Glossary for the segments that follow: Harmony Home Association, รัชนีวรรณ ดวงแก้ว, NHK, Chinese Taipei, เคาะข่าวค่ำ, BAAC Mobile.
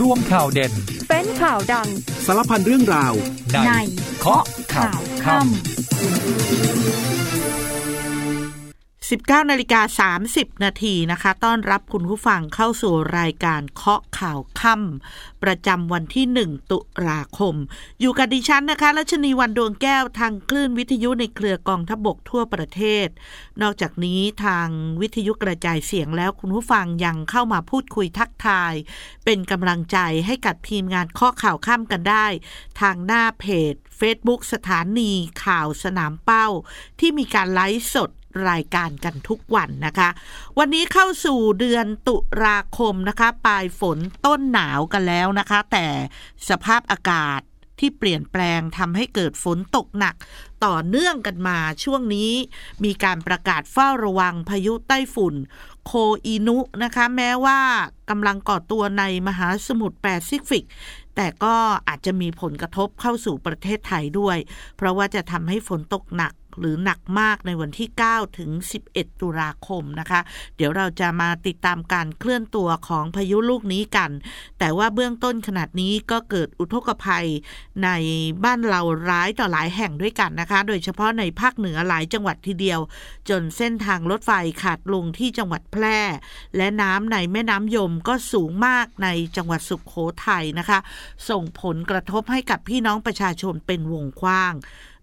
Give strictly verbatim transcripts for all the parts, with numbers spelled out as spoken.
ร่วมข่าวเด่นเป็นข่าวดังสารพันเรื่องราวในเคาะข่าวค่ำ สิบเก้านาฬิกาสามสิบนาทีนะคะต้อนรับคุณผู้ฟังเข้าสู่รายการเคาะข่าวค่ำประจำวันที่หนึ่งตุลาคมอยู่กับดิฉันนะคะรัชนีวรรณดวงแก้วทางคลื่นวิทยุในเครือกองทัพบกทั่วประเทศนอกจากนี้ทางวิทยุกระจายเสียงแล้วคุณผู้ฟังยังเข้ามาพูดคุยทักทายเป็นกำลังใจให้กับทีมงานเคาะข่าวค่ำกันได้ทางหน้าเพจ Facebook สถานีข่าวสนามเป้าที่มีการไลฟ์สดรายการกันทุกวันนะคะวันนี้เข้าสู่เดือนตุลาคมนะคะปลายฝนต้นหนาวกันแล้วนะคะแต่สภาพอากาศที่เปลี่ยนแปลงทำให้เกิดฝนตกหนักต่อเนื่องกันมาช่วงนี้มีการประกาศเฝ้าระวังพายุไต้ฝุ่นโคอินุนะคะแม้ว่ากำลังก่อตัวในมหาสมุทรแปซิฟิกแต่ก็อาจจะมีผลกระทบเข้าสู่ประเทศไทยด้วยเพราะว่าจะทำให้ฝนตกหนักหรือหนักมากในวันที่เก้าถึงสิบเอ็ดตุลาคมนะคะเดี๋ยวเราจะมาติดตามการเคลื่อนตัวของพายุลูกนี้กันแต่ว่าเบื้องต้นขนาดนี้ก็เกิดอุทกภัยในบ้านเราหลายต่อหลายแห่งด้วยกันนะคะโดยเฉพาะในภาคเหนือหลายจังหวัดทีเดียวจนเส้นทางรถไฟขาดลงที่จังหวัดแพร่และน้ำในแม่น้ำยมก็สูงมากในจังหวัดสุโขทัยนะคะส่งผลกระทบให้กับพี่น้องประชาชนเป็นวงกว้าง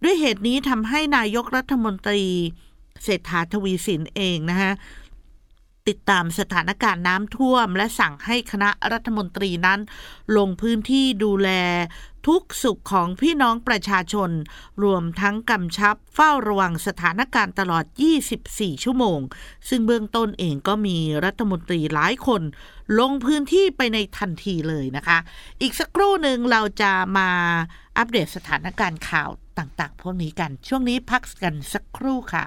ด้วยเหตุนี้ทำให้นายกรัฐมนตรีเศรษฐาทวีสินเองนะคะติดตามสถานการณ์น้ำท่วมและสั่งให้คณะรัฐมนตรีนั้นลงพื้นที่ดูแลทุกสุขของพี่น้องประชาชนรวมทั้งกำชับเฝ้าระวังสถานการณ์ตลอดยี่สิบสี่ชั่วโมงซึ่งเบื้องต้นเองก็มีรัฐมนตรีหลายคนลงพื้นที่ไปในทันทีเลยนะคะอีกสักครู่หนึ่งเราจะมาอัปเดตสถานการณ์ข่าวต่างๆพวกนี้กันช่วงนี้พักกันสักครู่ค่ะ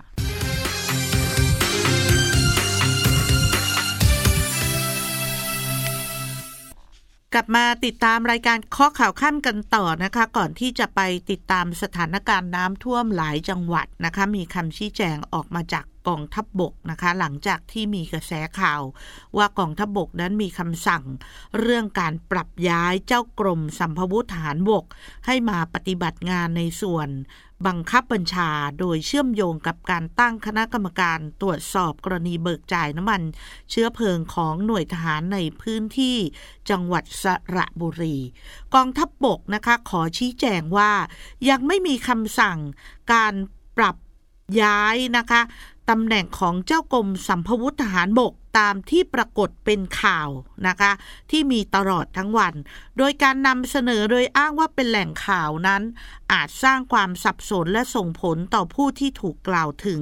กลับมาติดตามรายการเคาะข่าวค่ำกันต่อนะคะก่อนที่จะไปติดตามสถานการณ์น้ำท่วมหลายจังหวัดนะคะมีคำชี้แจงออกมาจากกองทัพบกนะคะหลังจากที่มีกระแสข่าวว่ากองทัพบกนั้นมีคำสั่งเรื่องการปรับย้ายเจ้ากรมสัมภวุธทหารบกให้มาปฏิบัติงานในส่วนบังคับบัญชาโดยเชื่อมโยงกับการตั้งคณะกรรมการตรวจสอบกรณีเบิกจ่ายน้ำมันเชื้อเพลิงของหน่วยทหารในพื้นที่จังหวัดสระบุรีกองทัพบกนะคะขอชี้แจงว่ายังไม่มีคำสั่งการปรับย้ายนะคะตำแหน่งของเจ้ากรมสัมภวุธทหารบกตามที่ปรากฏเป็นข่าวนะคะที่มีตลอดทั้งวันโดยการนำเสนอโดยอ้างว่าเป็นแหล่งข่าวนั้นอาจสร้างความสับสนและส่งผลต่อผู้ที่ถูกกล่าวถึง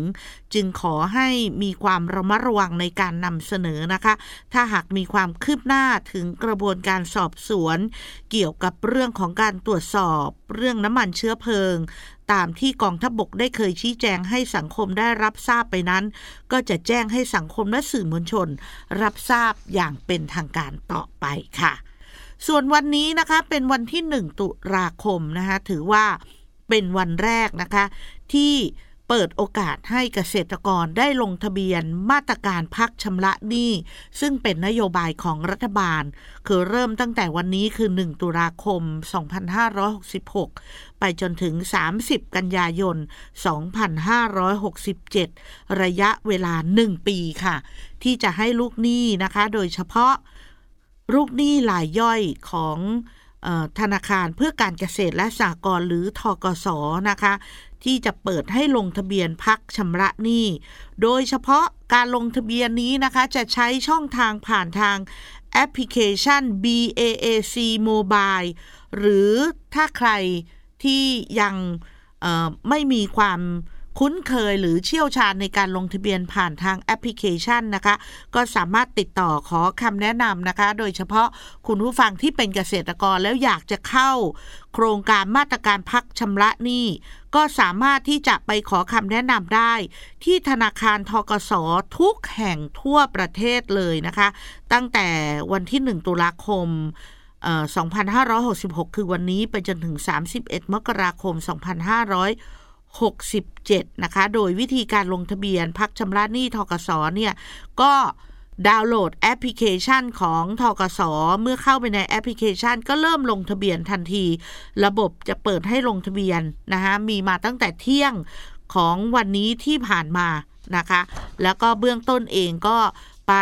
จึงขอให้มีความระมัดระวังในการนำเสนอนะคะถ้าหากมีความคืบหน้าถึงกระบวนการสอบสวนเกี่ยวกับเรื่องของการตรวจสอบเรื่องน้ำมันเชื้อเพลิงตามที่กองทัพบกได้เคยชี้แจงให้สังคมได้รับทราบไปนั้นก็จะแจ้งให้สังคมและสื่อมวลชนรับทราบอย่างเป็นทางการต่อไปค่ะส่วนวันนี้นะคะเป็นวันที่หนึ่งตุลาคมนะคะถือว่าเป็นวันแรกนะคะที่เปิดโอกาสให้เกษตรกรได้ลงทะเบียนมาตรการพักชำระหนี้ซึ่งเป็นนโยบายของรัฐบาลคือเริ่มตั้งแต่วันนี้คือหนึ่งตุลาคมสองพันห้าร้อยหกสิบหกไปจนถึงสามสิบกันยายนสองพันห้าร้อยหกสิบเจ็ดระยะเวลาหนึ่งปีค่ะที่จะให้ลูกหนี้นะคะโดยเฉพาะลูกหนี้รายย่อยของธนาคารเพื่อการเกษตรและสหกรณ์หรือธกส.นะคะที่จะเปิดให้ลงทะเบียนพักชำระหนี้โดยเฉพาะการลงทะเบียนนี้นะคะจะใช้ช่องทางผ่านทางแอปพลิเคชัน บี เอ เอ ซี Mobile หรือถ้าใครที่ยังไม่มีความคุ้นเคยหรือเชี่ยวชาญในการลงทะเบียนผ่านทางแอปพลิเคชันนะคะก็สามารถติดต่อขอคำแนะนำนะคะโดยเฉพาะคุณผู้ฟังที่เป็นเกษตรกรแล้วอยากจะเข้าโครงการมาตรการพักชำระหนี้ก็สามารถที่จะไปขอคำแนะนำได้ที่ธนาคารธกส.ทุกแห่งทั่วประเทศเลยนะคะตั้งแต่วันที่หนึ่งตุลาคมสองพันห้าร้อยหกสิบหกคือวันนี้ไปจนถึงสามสิบเอ็ดมกราคมสองพันห้าร้อยหกสิบเจ็ดนะคะโดยวิธีการลงทะเบียนพักชำระหนี้ธกส.เนี่ยก็ ดาวน์โหลดแอปพลิเคชันของธกส.เมื่อเข้าไปในแอปพลิเคชันก็เริ่มลงทะเบียนทันทีระบบจะเปิดให้ลงทะเบียนนะคะมีมาตั้งแต่เที่ยงของวันนี้ที่ผ่านมานะคะแล้วก็เบื้องต้นเองก็ไป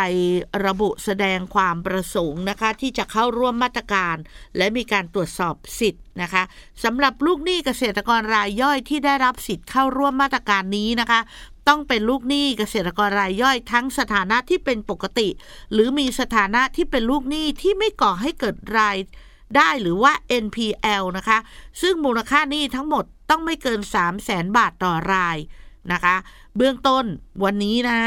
ระบุแสดงความประสงค์นะคะที่จะเข้าร่วมมาตรการและมีการตรวจสอบสิทธิ์นะคะสำหรับลูกหนี้เกษตรกรรายย่อยที่ได้รับสิทธิ์เข้าร่วมมาตรการนี้นะคะต้องเป็นลูกหนี้เกษตรกรรายย่อยทั้งสถานะที่เป็นปกติหรือมีสถานะที่เป็นลูกหนี้ที่ไม่ก่อให้เกิดรายได้หรือว่า เอ็น พี แอล นะคะซึ่งมูลค่าหนี้ทั้งหมดต้องไม่เกิน สามแสน บาทต่อรายนะคะเบื้องต้นวันนี้นะ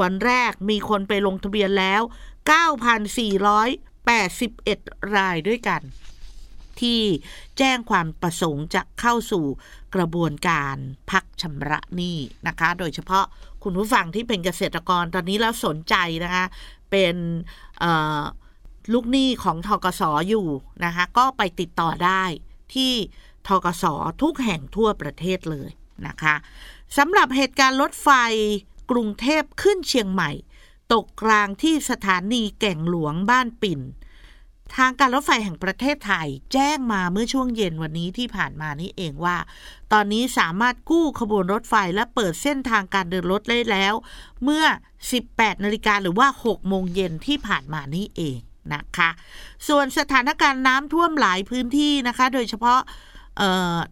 วันแรกมีคนไปลงทะเบียนแล้ว เก้าพันสี่ร้อยแปดสิบเอ็ด รายด้วยกันที่แจ้งความประสงค์จะเข้าสู่กระบวนการพักชำระหนี้นะคะโดยเฉพาะคุณผู้ฟังที่เป็นเกษตรกรตอนนี้แล้วสนใจนะคะเป็นลูกหนี้ของธกส.อยู่นะคะก็ไปติดต่อได้ที่ธกส.ทุกแห่งทั่วประเทศเลยนะคะสำหรับเหตุการณ์รถไฟกรุงเทพขึ้นเชียงใหม่ตกกลางที่สถานีแก่งหลวงบ้านปิ่นทางการรถไฟแห่งประเทศไทยแจ้งมาเมื่อช่วงเย็นวันนี้ที่ผ่านมานี้เองว่าตอนนี้สามารถกู้ขบวนรถไฟและเปิดเส้นทางการเดินรถได้แล้วเมื่อ สิบแปดนาฬิกา หรือว่า หกโมงเย็นที่ผ่านมานี้เองนะคะส่วนสถานการณ์น้ำท่วมหลายพื้นที่นะคะโดยเฉพาะ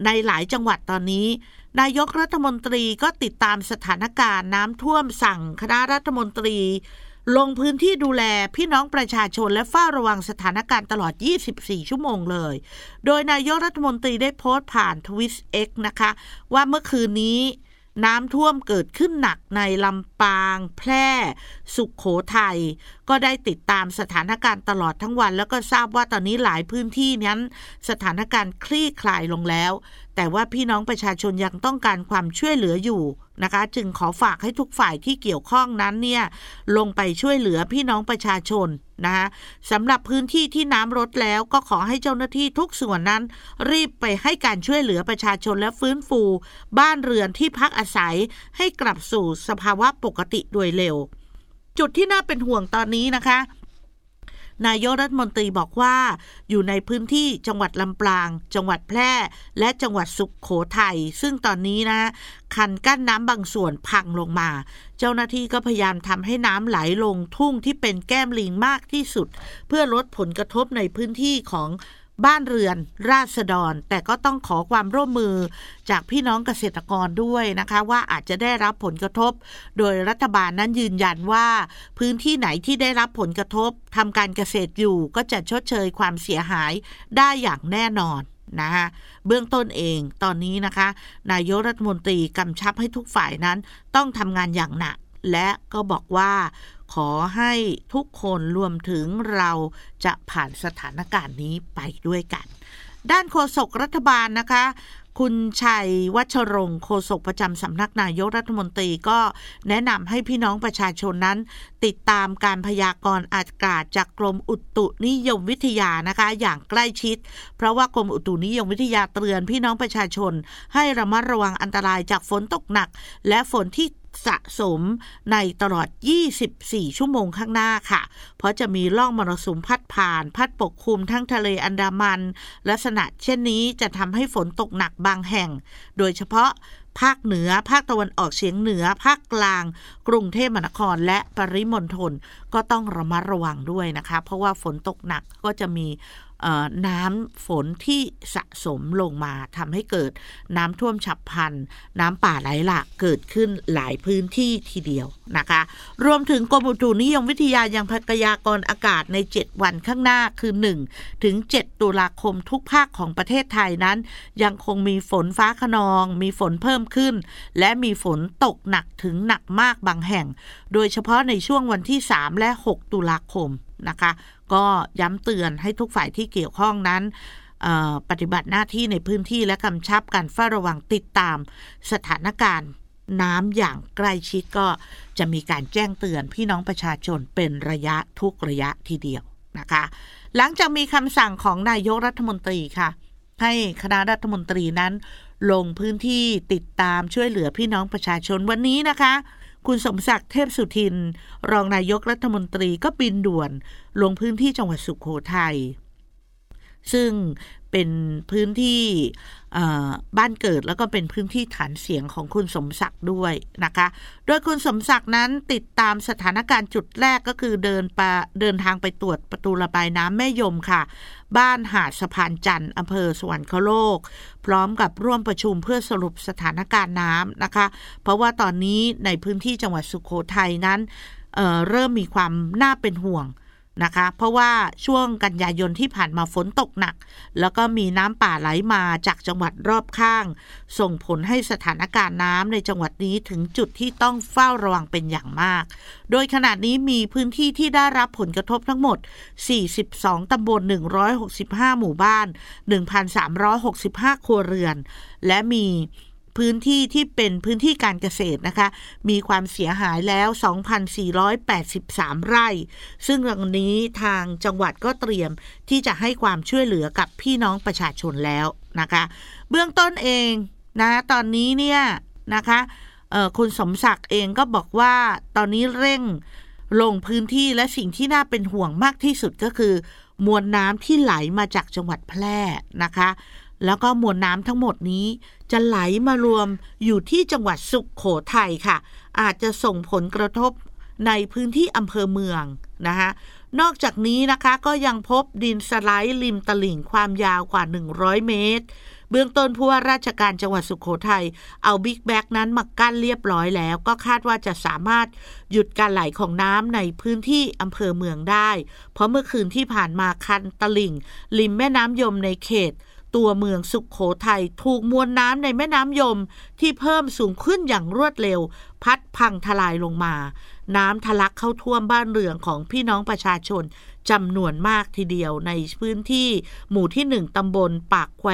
ในหลายจังหวัดตอนนี้นายกรัฐมนตรีก็ติดตามสถานการณ์น้ำท่วมสั่งคณะรัฐมนตรีลงพื้นที่ดูแลพี่น้องประชาชนและเฝ้าระวังสถานการณ์ตลอดยี่สิบสี่ชั่วโมงเลยโดยนายกรัฐมนตรีได้โพสต์ผ่าน ทวิตเตอร์ เอ็กซ์ นะคะว่าเมื่อคืนนี้น้ำท่วมเกิดขึ้นหนักในลำปางแพร่สุโขทัยก็ได้ติดตามสถานการณ์ตลอดทั้งวันแล้วก็ทราบว่าตอนนี้หลายพื้นที่นั้นสถานการณ์คลี่คลายลงแล้วแต่ว่าพี่น้องประชาชนยังต้องการความช่วยเหลืออยู่นะคะจึงขอฝากให้ทุกฝ่ายที่เกี่ยวข้องนั้นเนี่ยลงไปช่วยเหลือพี่น้องประชาชนนะคะสำหรับพื้นที่ที่น้ำลดแล้วก็ขอให้เจ้าหน้าที่ทุกส่วนนั้นรีบไปให้การช่วยเหลือประชาชนและฟื้นฟูบ้านเรือนที่พักอาศัยให้กลับสู่สภาวะปกติโดยเร็วจุดที่น่าเป็นห่วงตอนนี้นะคะนายกรัฐมนตรีบอกว่าอยู่ในพื้นที่จังหวัดลำปางจังหวัดแพร่และจังหวัดสุโขทัยซึ่งตอนนี้นะคันกั้นน้ำบางส่วนพังลงมาเจ้าหน้าที่ก็พยายามทำให้น้ำไหลลงทุ่งที่เป็นแก้มลิงมากที่สุดเพื่อลดผลกระทบในพื้นที่ของบ้านเรือนราษฎรแต่ก็ต้องขอความร่วมมือจากพี่น้องเกษตรกรด้วยนะคะว่าอาจจะได้รับผลกระทบโดยรัฐบาลนั้นยืนยันว่าพื้นที่ไหนที่ได้รับผลกระทบทำการเกษตรอยู่ก็จะชดเชยความเสียหายได้อย่างแน่นอนนะคะเบื้องต้นเองตอนนี้นะคะนายกรัฐมนตรีกำชับให้ทุกฝ่ายนั้นต้องทำงานอย่างหนักและก็บอกว่าขอให้ทุกคนรวมถึงเราจะผ่านสถานการณ์นี้ไปด้วยกันด้านโฆษกรัฐบาลนะคะคุณชัยวัชรงค์โฆษกประจำสำนักนายกรัฐมนตรีก็แนะนำให้พี่น้องประชาชนนั้นติดตามการพยากรณ์อากาศจากกรมอุตุนิยมวิทยานะคะอย่างใกล้ชิดเพราะว่ากรมอุตุนิยมวิทยาเตือนพี่น้องประชาชนให้ระมัดระวังอันตรายจากฝนตกหนักและฝนที่สะสมในตลอดยี่สิบสี่ชั่วโมงข้างหน้าค่ะเพราะจะมีร่องมรสุมพัดผ่านพัดปกคลุมทั้งทะเลอันดามันลักษณะเช่นนี้จะทำให้ฝนตกหนักบางแห่งโดยเฉพาะภาคเหนือภาคตะวันออกเฉียงเหนือภาคกลางกรุงเทพมหานครและปริมณฑลก็ต้องระมัดระวังด้วยนะคะเพราะว่าฝนตกหนักก็จะมีน้ำฝนที่สะสมลงมาทำให้เกิดน้ำท่วมฉับพลันน้ำป่าไหลหลากเกิดขึ้นหลายพื้นที่ทีเดียวนะคะรวมถึงกรมอุตุนิยมวิทยายังพยากรณ์อากาศในเจ็ดวันข้างหน้าคือหนึ่งถึงเจ็ดตุลาคมทุกภาคของประเทศไทยนั้นยังคงมีฝนฟ้าคะนองมีฝนเพิ่มขึ้นและมีฝนตกหนักถึงหนักมากบางแห่งโดยเฉพาะในช่วงวันที่สามและหกตุลาคมนะคะก็ย้ำเตือนให้ทุกฝ่ายที่เกี่ยวข้องนั้นปฏิบัติหน้าที่ในพื้นที่และกำชับการเฝ้าระวังติดตามสถานการณ์น้ำอย่างใกล้ชิดก็จะมีการแจ้งเตือนพี่น้องประชาชนเป็นระยะทุกระยะทีเดียวนะคะหลังจากมีคำสั่งของนายกรัฐมนตรีค่ะให้คณะรัฐมนตรีนั้นลงพื้นที่ติดตามช่วยเหลือพี่น้องประชาชนวันนี้นะคะ คุณสมศักดิ์เทพสุทินรองนายกรัฐมนตรีก็บินด่วนลงพื้นที่จังหวัดสุโขทัยซึ่งเป็นพื้นที่บ้านเกิดแล้วก็เป็นพื้นที่ฐานเสียงของคุณสมศักดิ์ด้วยนะคะโดยคุณสมศักดิ์นั้นติดตามสถานการณ์จุดแรกก็คือเดินไปเดินทางไปตรวจประตูระบายน้ำแม่ยมค่ะบ้านหาดสะพานจันทร์อำเภอสวรรคโลกพร้อมกับร่วมประชุมเพื่อสรุปสถานการณ์น้ำนะคะเพราะว่าตอนนี้ในพื้นที่จังหวัดสุโขทัยนั้น เอ่อ เริ่มมีความน่าเป็นห่วงนะคะเพราะว่าช่วงกันยายนที่ผ่านมาฝนตกหนักแล้วก็มีน้ำป่าไหลมาจากจังหวัดรอบข้างส่งผลให้สถานการณ์น้ำในจังหวัดนี้ถึงจุดที่ต้องเฝ้าระวังเป็นอย่างมากโดยขณะนี้มีพื้นที่ที่ได้รับผลกระทบทั้งหมดสี่สิบสองตำบลหนึ่งร้อยหกสิบห้าหมู่บ้าน หนึ่งพันสามร้อยหกสิบห้า ครัวเรือนและมีพื้นที่ที่เป็นพื้นที่การเกษตรนะคะมีความเสียหายแล้ว สองพันสี่ร้อยแปดสิบสาม ไร่ซึ่งตรงนี้ทางจังหวัดก็เตรียมที่จะให้ความช่วยเหลือกับพี่น้องประชาชนแล้วนะคะเบื้องต้นเองนะตอนนี้เนี่ยนะคะเอ่อคุณสมศักดิ์เองก็บอกว่าตอนนี้เร่งลงพื้นที่และสิ่งที่น่าเป็นห่วงมากที่สุดก็คือมวลน้ำที่ไหลมาจากจังหวัดแพร่นะคะแล้วก็มวลน้ำทั้งหมดนี้จะไหลมารวมอยู่ที่จังหวัดสุโขทัยค่ะอาจจะส่งผลกระทบในพื้นที่อำเภอเมืองนะคะนอกจากนี้นะคะก็ยังพบดินสไลด์ริมตลิ่งความยาวกว่าหนึ่งร้อยเมตรเบื้องต้นผู้ว่าราชการจังหวัดสุโขทัยเอาบิ๊กแบ็กนั้นมากั้นเรียบร้อยแล้วก็คาดว่าจะสามารถหยุดการไหลของน้ำในพื้นที่อำเภอเมืองได้เพราะเมื่อคืนที่ผ่านมาคันตลิ่งริมแม่น้ำยมในเขตตัวเมืองสุโขทัยถูกมวลน้ำในแม่น้ำยมที่เพิ่มสูงขึ้นอย่างรวดเร็วพัดพังทลายลงมาน้ำทะลักเข้าท่วมบ้านเรือนของพี่น้องประชาชนจำนวนมากทีเดียวในพื้นที่หมู่ที่หนึ่งตำบลปากแคว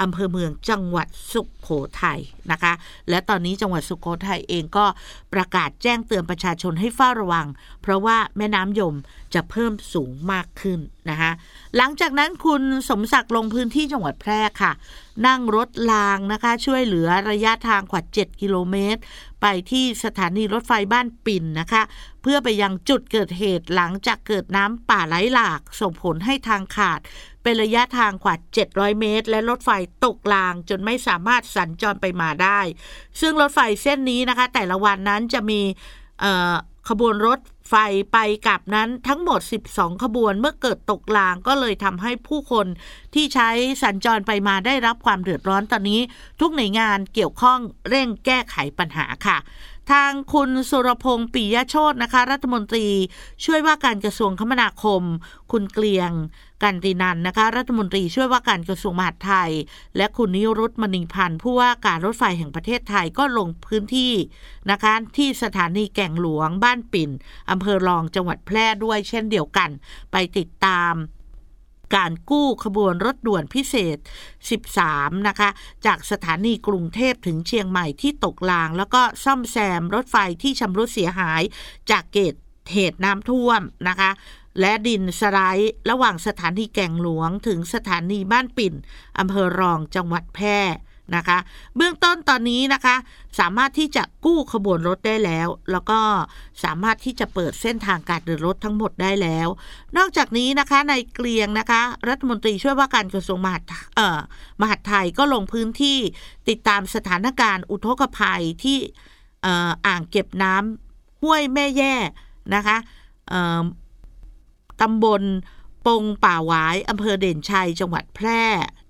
อำเภอเมืองจังหวัดสุโขทัยนะคะและตอนนี้จังหวัดสุโขทัยเองก็ประกาศแจ้งเตือนประชาชนให้เฝ้าระวังเพราะว่าแม่น้ำยมจะเพิ่มสูงมากขึ้นนะคะหลังจากนั้นคุณสมศักดิ์ลงพื้นที่จังหวัดแพร่ค่ะนั่งรถรางนะคะช่วยเหลือระยะทางกว่าเจ็ดกิโลเมตรไปที่สถานีรถไฟบ้านปิ่นนะคะเพื่อไปยังจุดเกิดเหตุหลังจากเกิดน้ำป่าไหลหลากส่งผลให้ทางขาดเป็นระยะทางกว่าเจ็ดร้อยเมตรและรถไฟตกรางจนไม่สามารถสัญจรไปมาได้ซึ่งรถไฟเส้นนี้นะคะแต่ละวันนั้นจะมีเอ่อขบวนรถไฟไปกลับนั้นทั้งหมดสิบสองขบวนเมื่อเกิดตกรางก็เลยทำให้ผู้คนที่ใช้สัญจรไปมาได้รับความเดือดร้อนตอนนี้ทุกหน่วยงานเกี่ยวข้องเร่งแก้ไขปัญหาค่ะทางคุณสุรพงษ์ปิยะโชตินะคะรัฐมนตรีช่วยว่าการกระทรวงคมนาคมคุณเกรียงกันตินันนะคะรัฐมนตรีช่วยว่าการกระทรวงมหาดไทยและคุณนิรุตมณีพันธ์ผู้ว่าการรถไฟแห่งประเทศไทยก็ลงพื้นที่นะคะที่สถานีแก่งหลวงบ้านปิ่นอำเภอรองจังหวัดแพร่ด้วยเช่นเดียวกันไปติดตามการกู้ขบวนรถด่วนพิเศษสิบสามนะคะจากสถานีกรุงเทพถึงเชียงใหม่ที่ตกรางแล้วก็ซ่อมแซมรถไฟที่ชำรุดเสียหายจากเกิดเหตุน้ำท่วมนะคะและดินสไลด์ระหว่างสถานีแก่งหลวงถึงสถานีบ้านปิ่นอำเภอรองจังหวัดแพร่นะคะเบื้องต้นตอนนี้นะคะสามารถที่จะกู้ขบวนรถได้แล้วแล้วก็สามารถที่จะเปิดเส้นทางการเดินรถทั้งหมดได้แล้วนอกจากนี้นะคะนายเกรียงนะคะรัฐมนตรีช่วยว่าการกระทรวงมหาดเอ่อมหาดไทยก็ลงพื้นที่ติดตามสถานการณ์อุทกภัยที่เอ่ออ่างเก็บน้ำห้วยแม่แย่นะคะเอ่อตำบลปงป่าหวายอำเภอเด่นชัยจังหวัดแพร่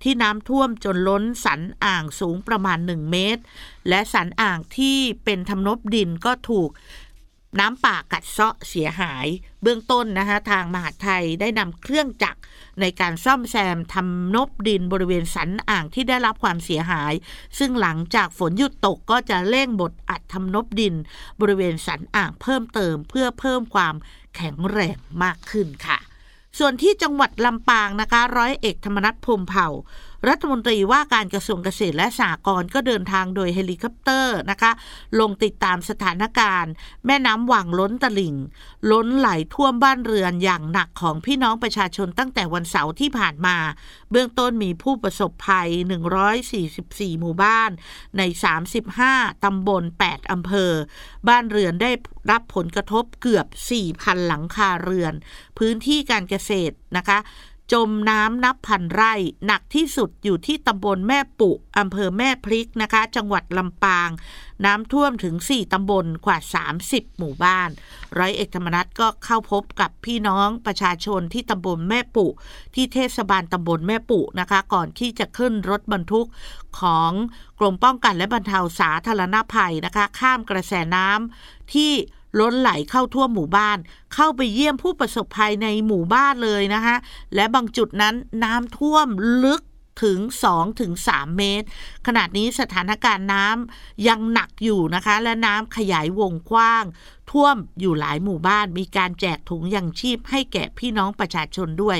ที่น้ำท่วมจนล้นสันอ่างสูงประมาณหนึ่งเมตรและสันอ่างที่เป็นทำนบดินก็ถูกน้ำป่ากัดเซาะเสียหายเบื้องต้นนะคะทางมหาดไทยได้นำเครื่องจักรในการซ่อมแซมทำนบดินบริเวณสันอ่างที่ได้รับความเสียหายซึ่งหลังจากฝนหยุดตกก็จะเร่งบดอัดทำนบดินบริเวณสันอ่างเพิ่มเติมเพื่อเพิ่มความแข็งแรงมากขึ้นค่ะส่วนที่จังหวัดลำปางนะคะร้อยเอกธรรมนัสพรหมเผ่า รัฐมนตรีว่าการกระทรวงเกษตรและสหกรณ์ก็เดินทางโดยเฮลิคอปเตอร์นะคะลงติดตามสถานการณ์แม่น้ำวังล้นตลิ่งล้นไหลท่วมบ้านเรือนอย่างหนักของพี่น้องประชาชนตั้งแต่วันเสาร์ที่ผ่านมาเบื้องต้นมีผู้ประสบภัยหนึ่งร้อยสี่สิบสี่หมู่บ้านในสามสิบห้าตำบลแปดอำเภอบ้านเรือนได้รับผลกระทบเกือบ สี่พัน หลังคาเรือนพื้นที่การเกษตรนะคะจมน้ำนับพันไร่หนักที่สุดอยู่ที่ตำบลแม่ปุอำเภอแม่พริกนะคะจังหวัดลำปางน้ำท่วมถึงสี่ตำบลกว่าสามสิบหมู่บ้านร้อยเอกธรรมนัสก็เข้าพบกับพี่น้องประชาชนที่ตำบลแม่ปุที่เทศบาลตำบลแม่ปุนะคะก่อนที่จะขึ้นรถบรรทุกของกรมป้องกันและบรรเทาสาธารณภัยนะคะข้ามกระแสน้ำที่ล้นไหลเข้าทั่วหมู่บ้านเข้าไปเยี่ยมผู้ประสบภัยในหมู่บ้านเลยนะคะและบางจุดนั้นน้ำท่วมลึกถึง สองถึงสาม เมตรขณะนี้สถานการณ์น้ำยังหนักอยู่นะคะและน้ำขยายวงกว้างท่วมอยู่หลายหมู่บ้านมีการแจกถุงยังชีพให้แก่พี่น้องประชาชนด้วย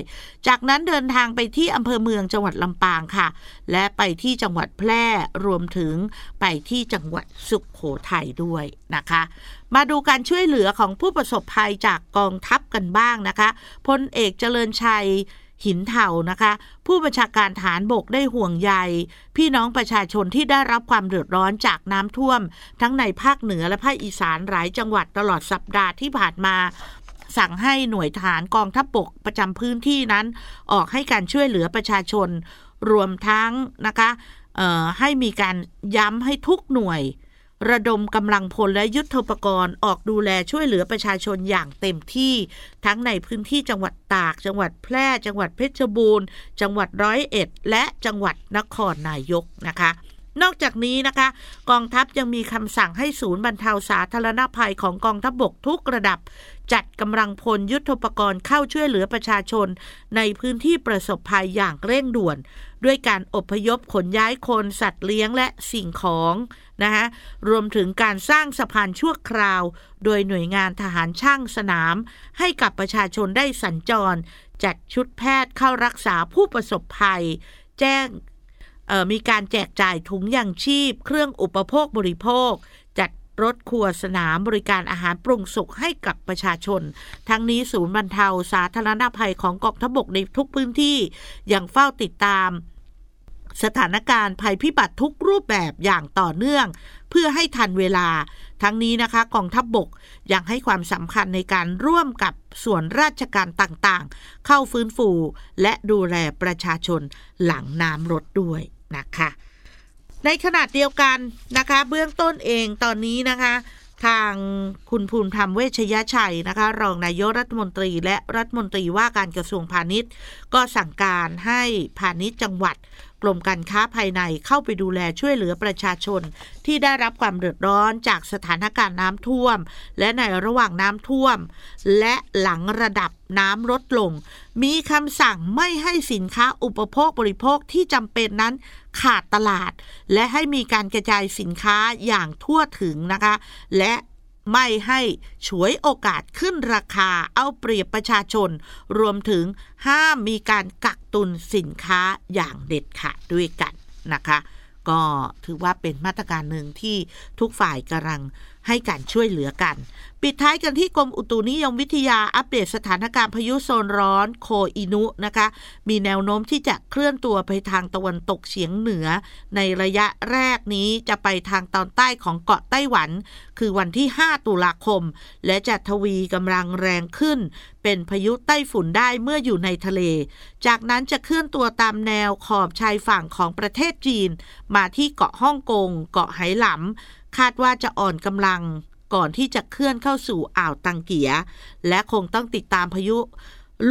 จากนั้นเดินทางไปที่อำเภอเมืองจังหวัดลำปางค่ะและไปที่จังหวัดแพร่รวมถึงไปที่จังหวัดสุโขทัยด้วยนะคะมาดูการช่วยเหลือของผู้ประสบภัยจากกองทัพกันบ้างนะคะพลเอกเจริญชัยหินเถานะคะผู้บัญชาการฐานบกได้ห่วงใยพี่น้องประชาชนที่ได้รับความเดือดร้อนจากน้ำท่วมทั้งในภาคเหนือและภาคอีสานหลายจังหวัดตลอดสัปดาห์ที่ผ่านมาสั่งให้หน่วยฐานกองทัพบกประจำพื้นที่นั้นออกให้การช่วยเหลือประชาชนรวมทั้งนะคะเอ่อให้มีการย้ำให้ทุกหน่วยระดมกำลังพลและยุทโธปกรณ์ออกดูแลช่วยเหลือประชาชนอย่างเต็มที่ทั้งในพื้นที่จังหวัดตากจังหวัดแพร่จังหวัดเพชรบูรณ์จังหวัดร้อยเอ็ดและจังหวัดนครนายกนะคะนอกจากนี้นะคะกองทัพยังมีคำสั่งให้ศูนย์บรรเทาสาธารณภัยของกองทัพบกทุกระดับจัดกำลังพลยุทโธปกรณ์เข้าช่วยเหลือประชาชนในพื้นที่ประสบภัยอย่างเร่งด่วนด้วยการอพยพขนย้ายคนสัตว์เลี้ยงและสิ่งของนะคะรวมถึงการสร้างสะพานชั่วคราวโดยหน่วยงานทหารช่างสนามให้กับประชาชนได้สัญจรจัดชุดแพทย์เข้ารักษาผู้ประสบภัยแจ้งมีการแจกจ่ายถุงยังชีพเครื่องอุปโภคบริโภคจัดรถครัวสนามบริการอาหารปรุงสุกให้กับประชาชนทั้งนี้ศูนย์บรรเทาสาธารณภัยของกองทัพบกในทุกพื้นที่ยังเฝ้าติดตามสถานการณ์ภัยพิบัติทุกรูปแบบอย่างต่อเนื่องเพื่อให้ทันเวลาทั้งนี้นะคะกองทัพบกยังให้ความสำคัญในการร่วมกับส่วนราชการต่างๆเข้าฟื้นฟูและดูแลประชาชนหลังน้ำลดด้วยนะคะในขณะเดียวกันนะคะเบื้องต้นเองตอนนี้นะคะทางคุณภูมิธรรมเวชยชัยนะคะรองนายกรัฐมนตรีและรัฐมนตรีว่าการกระทรวงพาณิชย์ก็สั่งการให้พาณิชย์จังหวัดกรมการค้าภายในเข้าไปดูแลช่วยเหลือประชาชนที่ได้รับความเดือดร้อนจากสถานการณ์น้ำท่วมและในระหว่างน้ำท่วมและหลังระดับน้ำลดลงมีคำสั่งไม่ให้สินค้าอุปโภคบริโภคที่จำเป็นนั้นขาดตลาดและให้มีการกระจายสินค้าอย่างทั่วถึงนะคะและไม่ให้ฉวยโอกาสขึ้นราคาเอาเปรียบประชาชนรวมถึงห้ามมีการกักตุนสินค้าอย่างเด็ดขาดด้วยกันนะคะก็ถือว่าเป็นมาตรการหนึ่งที่ทุกฝ่ายกำลังให้การช่วยเหลือกันปิดท้ายกันที่กรมอุตุนิยมวิทยาอัปเดตสถานการณ์พายุโซนร้อนโคอินุนะคะมีแนวโน้มที่จะเคลื่อนตัวไปทางตะวันตกเฉียงเหนือในระยะแรกนี้จะไปทางตอนใต้ของเกาะไต้หวันคือวันที่ห้าตุลาคมและจะทวีกำลังแรงขึ้นเป็นพายุไต้ฝุ่นได้เมื่ออยู่ในทะเลจากนั้นจะเคลื่อนตัวตามแนวขอบชายฝั่งของประเทศจีนมาที่เกาะฮ่องกงเกาะไหหลำคาดว่าจะอ่อนกำลังก่อนที่จะเคลื่อนเข้าสู่อ่าวตังเกียและคงต้องติดตามพายุ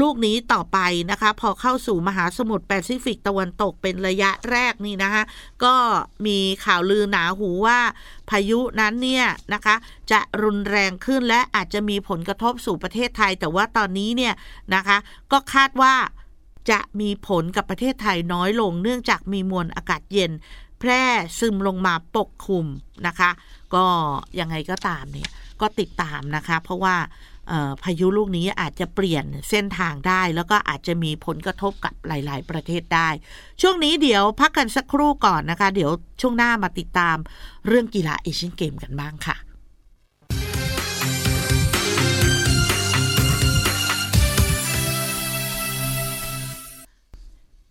ลูกนี้ต่อไปนะคะพอเข้าสู่มหาสมุทรแปซิฟิกตะวันตกเป็นระยะแรกนี่นะคะก็มีข่าวลือหนาหูว่าพายุนั้นเนี่ยนะคะจะรุนแรงขึ้นและอาจจะมีผลกระทบสู่ประเทศไทยแต่ว่าตอนนี้เนี่ยนะคะก็คาดว่าจะมีผลกับประเทศไทยน้อยลงเนื่องจากมีมวลอากาศเย็นแพร่ซึมลงมาปกคลุมนะคะก็ยังไงก็ตามเนี่ยก็ติดตามนะคะเพราะว่า พายุลูกนี้อาจจะเปลี่ยนเส้นทางได้แล้วก็อาจจะมีผลกระทบกับหลายๆประเทศได้ช่วงนี้เดี๋ยวพักกันสักครู่ก่อนนะคะเดี๋ยวช่วงหน้ามาติดตามเรื่องกีฬาเอเชียนเกมกันบ้างค่ะ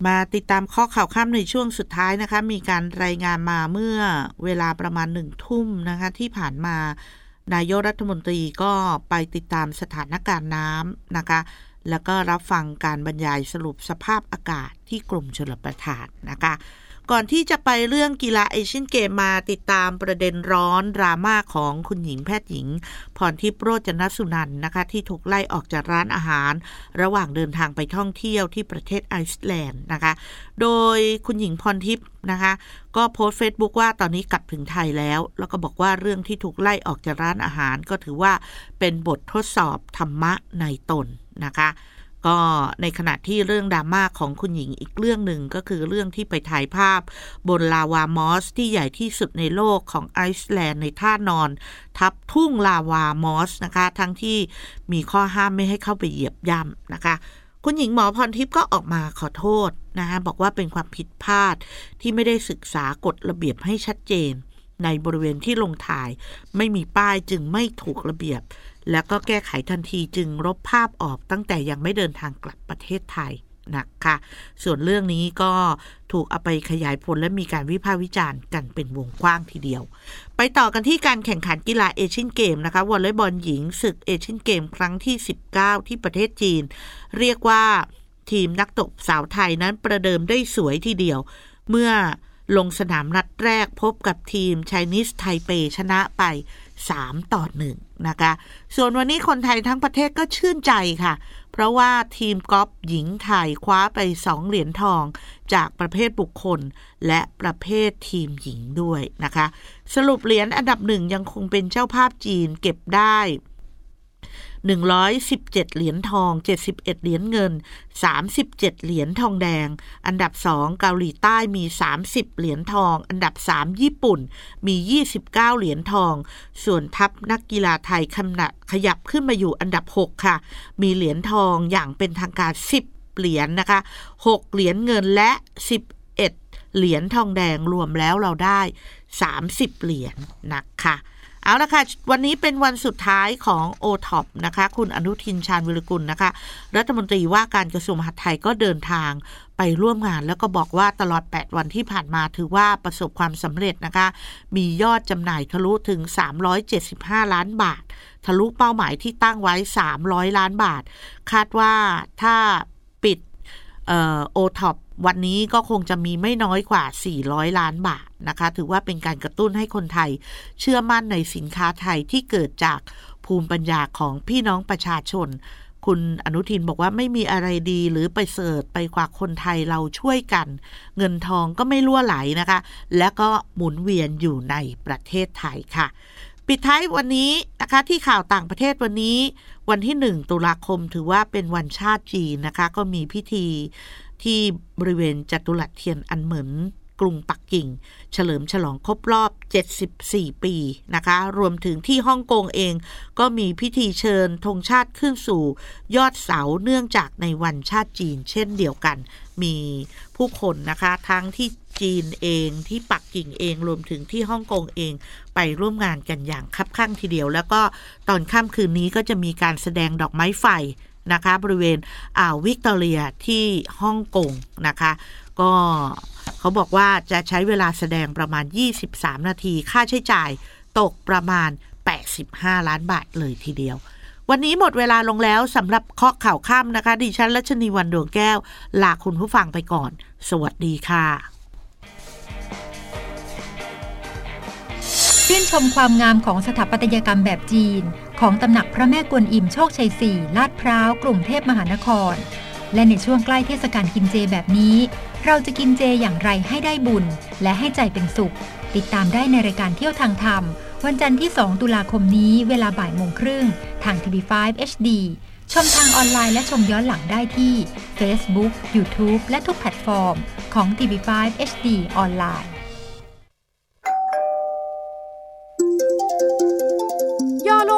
มาติดตามข้อข่าวค่ำในช่วงสุดท้ายนะคะมีการรายงานมาเมื่อเวลาประมาณหนึ่งทุ่มนะคะที่ผ่านมานายกรัฐมนตรีก็ไปติดตามสถานการณ์น้ำนะคะแล้วก็รับฟังการบรรยายสรุปสภาพอากาศที่กรมชลประทานนะคะก่อนที่จะไปเรื่องกีฬาเอเชียนเกมมาติดตามประเด็นร้อนดราม่าของคุณหญิงแพทย์หญิงพรทิพย์โรจนสุนันท์นะคะที่ถูกไล่ออกจากร้านอาหารระหว่างเดินทางไปท่องเที่ยวที่ประเทศไอซ์แลนด์นะคะโดยคุณหญิงพรทิพย์นะคะก็โพสต์ Facebook ว่าตอนนี้กลับถึงไทยแล้วแล้วก็บอกว่าเรื่องที่ถูกไล่ออกจากร้านอาหารก็ถือว่าเป็นบททดสอบธรรมะในตนนะคะก็ในขณะที่เรื่องดราม่าของคุณหญิงอีกเรื่องหนึ่งก็คือเรื่องที่ไปถ่ายภาพบนลาวามอสที่ใหญ่ที่สุดในโลกของไอซ์แลนด์ในท่านอนทับทุ่งลาวามอสนะคะทั้งที่มีข้อห้ามไม่ให้เข้าไปเหยียบย่ำนะคะคุณหญิงหมอพรทิพย์ก็ออกมาขอโทษนะคะบอกว่าเป็นความผิดพลาดที่ไม่ได้ศึกษากฎระเบียบให้ชัดเจนในบริเวณที่ลงถ่ายไม่มีป้ายจึงไม่ถูกระเบียบแล้วก็แก้ไขทันทีจึงลบภาพออกตั้งแต่ยังไม่เดินทางกลับประเทศไทยนะคะส่วนเรื่องนี้ก็ถูกเอาไปขยายผลและมีการวิพากษ์วิจารณ์กันเป็นวงกว้างทีเดียวไปต่อกันที่การแข่งขันกีฬาเอเชียนเกมนะคะวอลเลย์บอลหญิงศึกเอเชียนเกมครั้งที่สิบเก้าที่ประเทศจีนเรียกว่าทีมนักตบสาวไทยนั้นประเดิมได้สวยทีเดียวเมื่อลงสนามนัดแรกพบกับทีม Chinese Taipei ชนะไปสามต่อหนึ่งนะคะส่วนวันนี้คนไทยทั้งประเทศก็ชื่นใจค่ะเพราะว่าทีมกอล์ฟหญิงไทยคว้าไปสองเหรียญทองจากประเภทบุคคลและประเภททีมหญิงด้วยนะคะสรุปเหรียญอันดับหนึ่งยังคงเป็นเจ้าภาพจีนเก็บได้หนึ่งร้อยสิบเจ็ดเหรียญทองเจ็ดสิบเอ็ดเหรียญเงินสามสิบเจ็ดเหรียญทองแดงอันดับสองเกาหลีใต้มีสามสิบเหรียญทองอันดับสามญี่ปุ่นมียี่สิบเก้าเหรียญทองส่วนทัพนักกีฬาไทยขยับขยับขึ้นมาอยู่อันดับหกค่ะมีเหรียญทองอย่างเป็นทางการสิบเหรียญนะคะหกเหรียญเงินและสิบเอ็ดเหรียญทองแดงรวมแล้วเราได้สามสิบเหรียญนะคะเอาละค่ะวันนี้เป็นวันสุดท้ายของ โอ ท็อป นะคะคุณอนุทินชาญวิรุฬกุลนะคะรัฐมนตรีว่าการกระทรวงมหาดไทยก็เดินทางไปร่วมงานแล้วก็บอกว่าตลอดแปดวันที่ผ่านมาถือว่าประสบความสำเร็จนะคะมียอดจำหน่ายทะลุถึงสามร้อยเจ็ดสิบห้าล้านบาททะลุเป้าหมายที่ตั้งไว้สามร้อยล้านบาทคาดว่าถ้าปิดเอ่อ โอ ท็อปวันนี้ก็คงจะมีไม่น้อยกว่าสี่ร้อยล้านบาทนะคะถือว่าเป็นการกระตุ้นให้คนไทยเชื่อมั่นในสินค้าไทยที่เกิดจากภูมิปัญญาของพี่น้องประชาชนคุณอนุทินบอกว่าไม่มีอะไรดีหรือไปเสิร์ชไปกว่าคนไทยเราช่วยกันเงินทองก็ไม่ล่วไหลนะคะและก็หมุนเวียนอยู่ในประเทศไทยค่ะปิดท้ายวันนี้นะคะที่ข่าวต่างประเทศวันนี้วันที่หนึ่งตุลาคมถือว่าเป็นวันชาติจีนนะคะก็มีพิธีที่บริเวณจัตุรัสเทียนอันเหมินกรุงปักกิ่งเฉลิมฉลองครบรอบเจ็ดสิบสี่ปีนะคะรวมถึงที่ฮ่องกงเองก็มีพิธีเชิญธงชาติขึ้นสู่ยอดเสาเนื่องจากในวันชาติจีนเช่นเดียวกันมีผู้คนนะคะทั้งที่จีนเองที่ปักกิ่งเองรวมถึงที่ฮ่องกงเองไปร่วมงานกันอย่างคับคั่งทีเดียวแล้วก็ตอนค่ำคืนนี้ก็จะมีการแสดงดอกไม้ไฟนะคะบริเวณอ่าววิกตอเรียที่ฮ่องกงนะคะก็เขาบอกว่าจะใช้เวลาแสดงประมาณยี่สิบสามนาทีค่าใช้จ่ายตกประมาณแปดสิบห้าล้านบาทเลยทีเดียววันนี้หมดเวลาลงแล้วสำหรับข้อข่าวค่ำนะคะดิฉันรัชนีวรรณดวงแก้วลาคุณผู้ฟังไปก่อนสวัสดีค่ะชื่นชมความงามของสถาปัตยกรรมแบบจีนของตำหนักพระแม่กวนอิมโชคชัยสี่ลาดพร้าวกรุงเทพมหานครและในช่วงใกล้เทศกาลกินเจแบบนี้เราจะกินเจอย่างไรให้ได้บุญและให้ใจเป็นสุขติดตามได้ในรายการเที่ยวทางธรรมวันจันทร์ที่สองตุลาคมนี้เวลาบ่ายโมงครึ่งทาง ที วี ไฟว์ เอช ดี ชมทางออนไลน์และชมย้อนหลังได้ที่ Facebook YouTube และทุกแพลตฟอร์มของ ที วี ไฟว์ เอช ดี ออนไลน์ ย่อโล